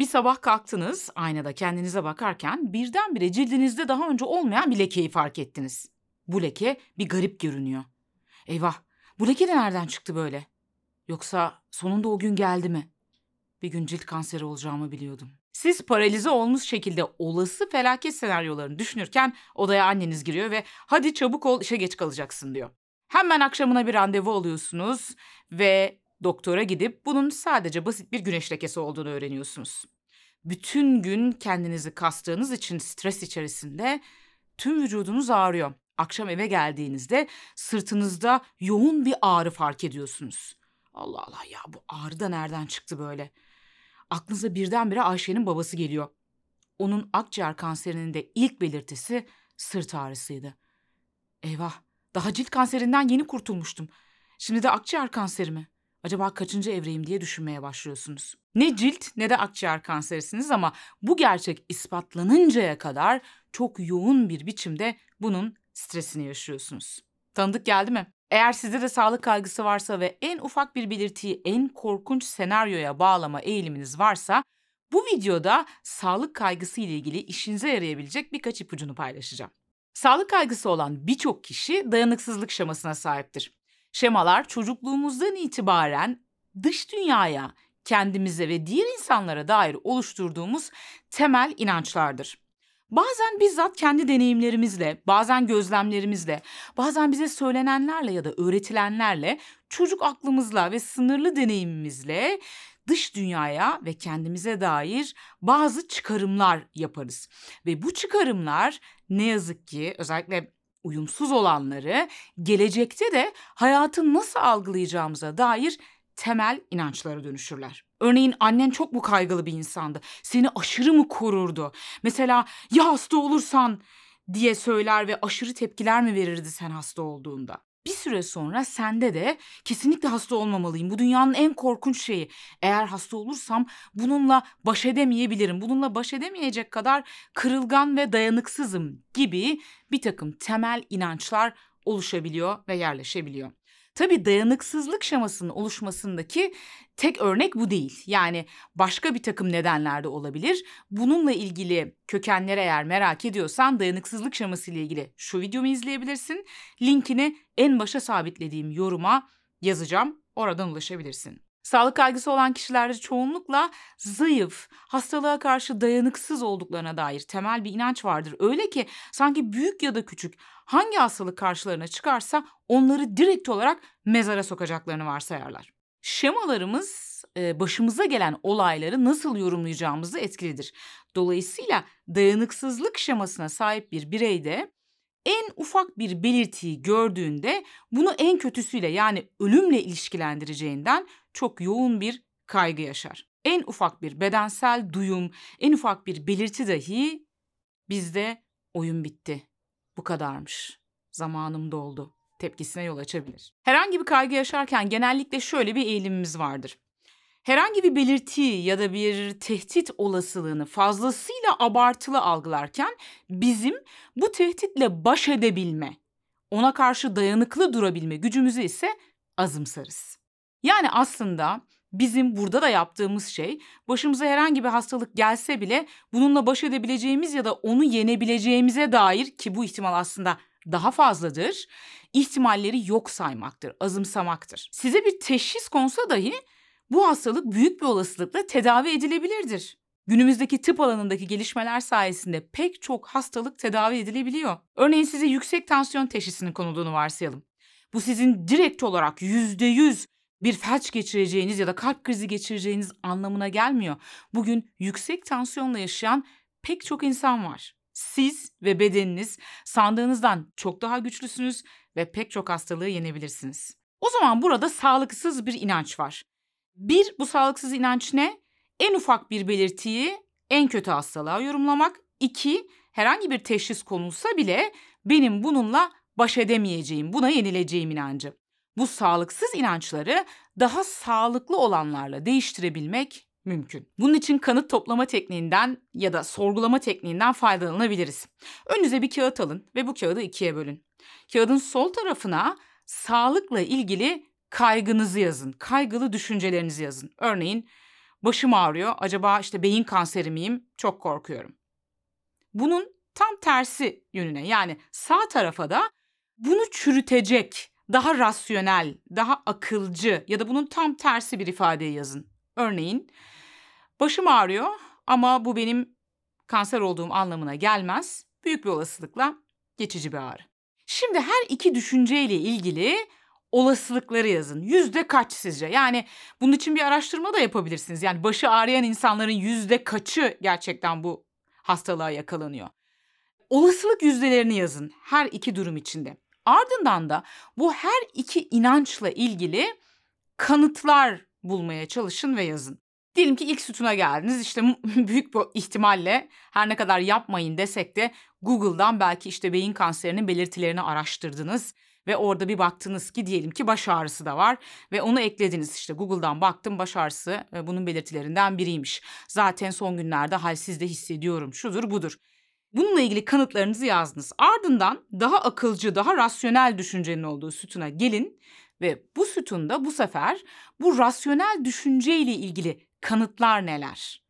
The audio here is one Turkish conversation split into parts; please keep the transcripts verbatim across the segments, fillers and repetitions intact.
Bir sabah kalktınız, aynada kendinize bakarken birdenbire cildinizde daha önce olmayan bir lekeyi fark ettiniz. Bu leke bir garip görünüyor. Eyvah, bu leke de nereden çıktı böyle? Yoksa sonunda o gün geldi mi? Bir gün cilt kanseri olacağımı biliyordum. Siz paralize olmuş şekilde olası felaket senaryolarını düşünürken odaya anneniz giriyor ve hadi çabuk ol işe geç kalacaksın diyor. Hemen akşamına bir randevu alıyorsunuz ve doktora gidip bunun sadece basit bir güneş lekesi olduğunu öğreniyorsunuz. Bütün gün kendinizi kastığınız için stres içerisinde tüm vücudunuz ağrıyor. Akşam eve geldiğinizde sırtınızda yoğun bir ağrı fark ediyorsunuz. Allah Allah ya bu ağrı da nereden çıktı böyle? Aklınıza birdenbire Ayşe'nin babası geliyor. Onun akciğer kanserinin de ilk belirtisi sırt ağrısıydı. Eyvah, daha cilt kanserinden yeni kurtulmuştum. Şimdi de akciğer kanseri mi? Acaba kaçıncı evreyim diye düşünmeye başlıyorsunuz. Ne cilt ne de akciğer kanserisiniz ama bu gerçek ispatlanıncaya kadar çok yoğun bir biçimde bunun stresini yaşıyorsunuz. Tanıdık geldi mi? Eğer sizde de sağlık kaygısı varsa ve en ufak bir belirtiyi en korkunç senaryoya bağlama eğiliminiz varsa bu videoda sağlık kaygısı ile ilgili işinize yarayabilecek birkaç ipucunu paylaşacağım. Sağlık kaygısı olan birçok kişi dayanıksızlık şemasına sahiptir. Şemalar çocukluğumuzdan itibaren dış dünyaya, kendimize ve diğer insanlara dair oluşturduğumuz temel inançlardır. Bazen bizzat kendi deneyimlerimizle, bazen gözlemlerimizle, bazen bize söylenenlerle ya da öğretilenlerle, çocuk aklımızla ve sınırlı deneyimimizle dış dünyaya ve kendimize dair bazı çıkarımlar yaparız. Ve bu çıkarımlar ne yazık ki özellikle uyumsuz olanları gelecekte de hayatı nasıl algılayacağımıza dair temel inançlara dönüşürler. Örneğin annen çok mu kaygılı bir insandı? Seni aşırı mı korurdu? Mesela ya hasta olursan diye söyler ve aşırı tepkiler mi verirdi sen hasta olduğunda? Bir süre sonra sende de kesinlikle hasta olmamalıyım. Bu dünyanın en korkunç şeyi. Eğer hasta olursam bununla baş edemeyebilirim. Bununla baş edemeyecek kadar kırılgan ve dayanıksızım gibi bir takım temel inançlar oluşabiliyor ve yerleşebiliyor. Tabii dayanıksızlık şemasının oluşmasındaki tek örnek bu değil. Yani başka bir takım nedenler de olabilir. Bununla ilgili kökenleri eğer merak ediyorsan dayanıksızlık şeması ile ilgili şu videomu izleyebilirsin. Linkini en başa sabitlediğim yoruma yazacağım. Oradan ulaşabilirsin. Sağlık kaygısı olan kişilerde çoğunlukla zayıf, hastalığa karşı dayanıksız olduklarına dair temel bir inanç vardır. Öyle ki sanki büyük ya da küçük hangi hastalık karşılarına çıkarsa onları direkt olarak mezara sokacaklarını varsayarlar. Şemalarımız başımıza gelen olayları nasıl yorumlayacağımızı etkilidir. Dolayısıyla dayanıksızlık şemasına sahip bir bireyde en ufak bir belirtiyi gördüğünde bunu en kötüsüyle yani ölümle ilişkilendireceğinden çok yoğun bir kaygı yaşar. En ufak bir bedensel duyum, en ufak bir belirti dahi bizde oyun bitti, bu kadarmış, zamanım doldu tepkisine yol açabilir. Herhangi bir kaygı yaşarken genellikle şöyle bir eğilimimiz vardır. Herhangi bir belirti ya da bir tehdit olasılığını fazlasıyla abartılı algılarken bizim bu tehditle baş edebilme, ona karşı dayanıklı durabilme gücümüzü ise azımsarız. Yani aslında bizim burada da yaptığımız şey başımıza herhangi bir hastalık gelse bile bununla baş edebileceğimiz ya da onu yenebileceğimize dair ki bu ihtimal aslında daha fazladır, ihtimalleri yok saymaktır, azımsamaktır. Size bir teşhis konsa dahi bu hastalık büyük bir olasılıkla tedavi edilebilirdir. Günümüzdeki tıp alanındaki gelişmeler sayesinde pek çok hastalık tedavi edilebiliyor. Örneğin size yüksek tansiyon teşhisinin konulduğunu varsayalım. Bu sizin direkt olarak yüzde yüz bir felç geçireceğiniz ya da kalp krizi geçireceğiniz anlamına gelmiyor. Bugün yüksek tansiyonla yaşayan pek çok insan var. Siz ve bedeniniz sandığınızdan çok daha güçlüsünüz ve pek çok hastalığı yenebilirsiniz. O zaman burada sağlıksız bir inanç var. Bir, bu sağlıksız inanç ne? En ufak bir belirtiyi en kötü hastalığa yorumlamak. İki, herhangi bir teşhis konulsa bile benim bununla baş edemeyeceğim, buna yenileceğim inancı. Bu sağlıksız inançları daha sağlıklı olanlarla değiştirebilmek mümkün. Bunun için kanıt toplama tekniğinden ya da sorgulama tekniğinden faydalanabiliriz. Önünüze bir kağıt alın ve bu kağıdı ikiye bölün. Kağıdın sol tarafına sağlıkla ilgili kaygınızı yazın, kaygılı düşüncelerinizi yazın. Örneğin Başım ağrıyor. Acaba işte beyin kanseri miyim? Çok korkuyorum. Bunun tam tersi yönüne, yani sağ tarafa da bunu çürütecek, daha rasyonel, daha akılcı ya da bunun tam tersi bir ifadeyi yazın. Örneğin başım ağrıyor ama bu benim kanser olduğum anlamına gelmez. Büyük bir olasılıkla geçici bir ağrı. Şimdi her iki düşünceyle ilgili olasılıkları yazın. Yüzde kaç sizce? Yani bunun için bir araştırma da yapabilirsiniz. Yani başı ağrıyan insanların yüzde kaçı gerçekten bu hastalığa yakalanıyor? Olasılık yüzdelerini yazın her iki durum içinde. Ardından da bu her iki inançla ilgili kanıtlar bulmaya çalışın ve yazın. Diyelim ki ilk sütuna geldiniz, işte büyük bir ihtimalle her ne kadar yapmayın desek de Google'dan belki işte beyin kanserinin belirtilerini araştırdınız ve orada bir baktınız ki diyelim ki baş ağrısı da var ve onu eklediniz. İşte Google'dan baktım, baş ağrısı bunun belirtilerinden biriymiş. Zaten son günlerde halsiz de hissediyorum, şudur budur. Bununla ilgili kanıtlarınızı yazdınız. Ardından daha akılcı, daha rasyonel düşüncenin olduğu sütuna gelin ve bu sütunda bu sefer bu rasyonel düşünceyle ilgili kanıtlar neler?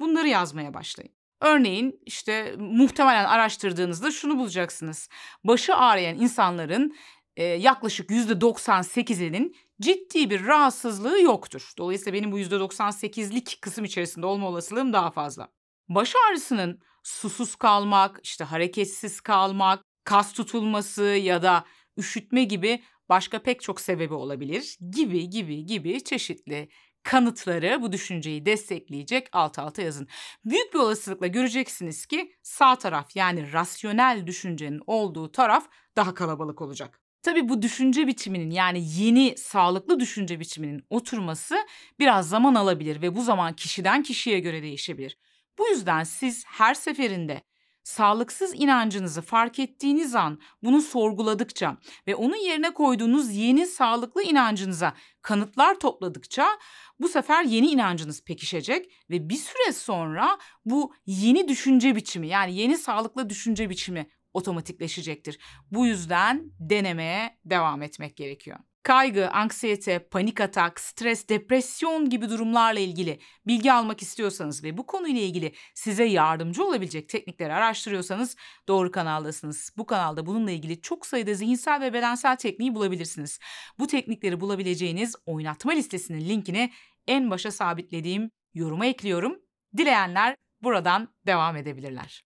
Bunları yazmaya başlayın. Örneğin işte muhtemelen araştırdığınızda şunu bulacaksınız. Başı ağrıyan insanların e, yaklaşık yüzde doksan sekizinin ciddi bir rahatsızlığı yoktur. Dolayısıyla benim bu yüzde doksan sekizlik kısım içerisinde olma olasılığım daha fazla. Baş ağrısının susuz kalmak, işte hareketsiz kalmak, kas tutulması ya da üşütme gibi başka pek çok sebebi olabilir gibi gibi gibi çeşitli kanıtları, bu düşünceyi destekleyecek alt alta yazın. Büyük bir olasılıkla göreceksiniz ki sağ taraf, yani rasyonel düşüncenin olduğu taraf daha kalabalık olacak. Tabii bu düşünce biçiminin, yani yeni sağlıklı düşünce biçiminin oturması biraz zaman alabilir ve bu zaman kişiden kişiye göre değişebilir. Bu yüzden siz her seferinde sağlıksız inancınızı fark ettiğiniz an bunu sorguladıkça ve onun yerine koyduğunuz yeni sağlıklı inancınıza kanıtlar topladıkça bu sefer yeni inancınız pekişecek ve bir süre sonra bu yeni düşünce biçimi, yani yeni sağlıklı düşünce biçimi otomatikleşecektir. Bu yüzden denemeye devam etmek gerekiyor. Kaygı, anksiyete, panik atak, stres, depresyon gibi durumlarla ilgili bilgi almak istiyorsanız ve bu konuyla ilgili size yardımcı olabilecek teknikleri araştırıyorsanız doğru kanaldasınız. Bu kanalda bununla ilgili çok sayıda zihinsel ve bedensel tekniği bulabilirsiniz. Bu teknikleri bulabileceğiniz oynatma listesinin linkini en başa sabitlediğim yoruma ekliyorum. Dileyenler buradan devam edebilirler.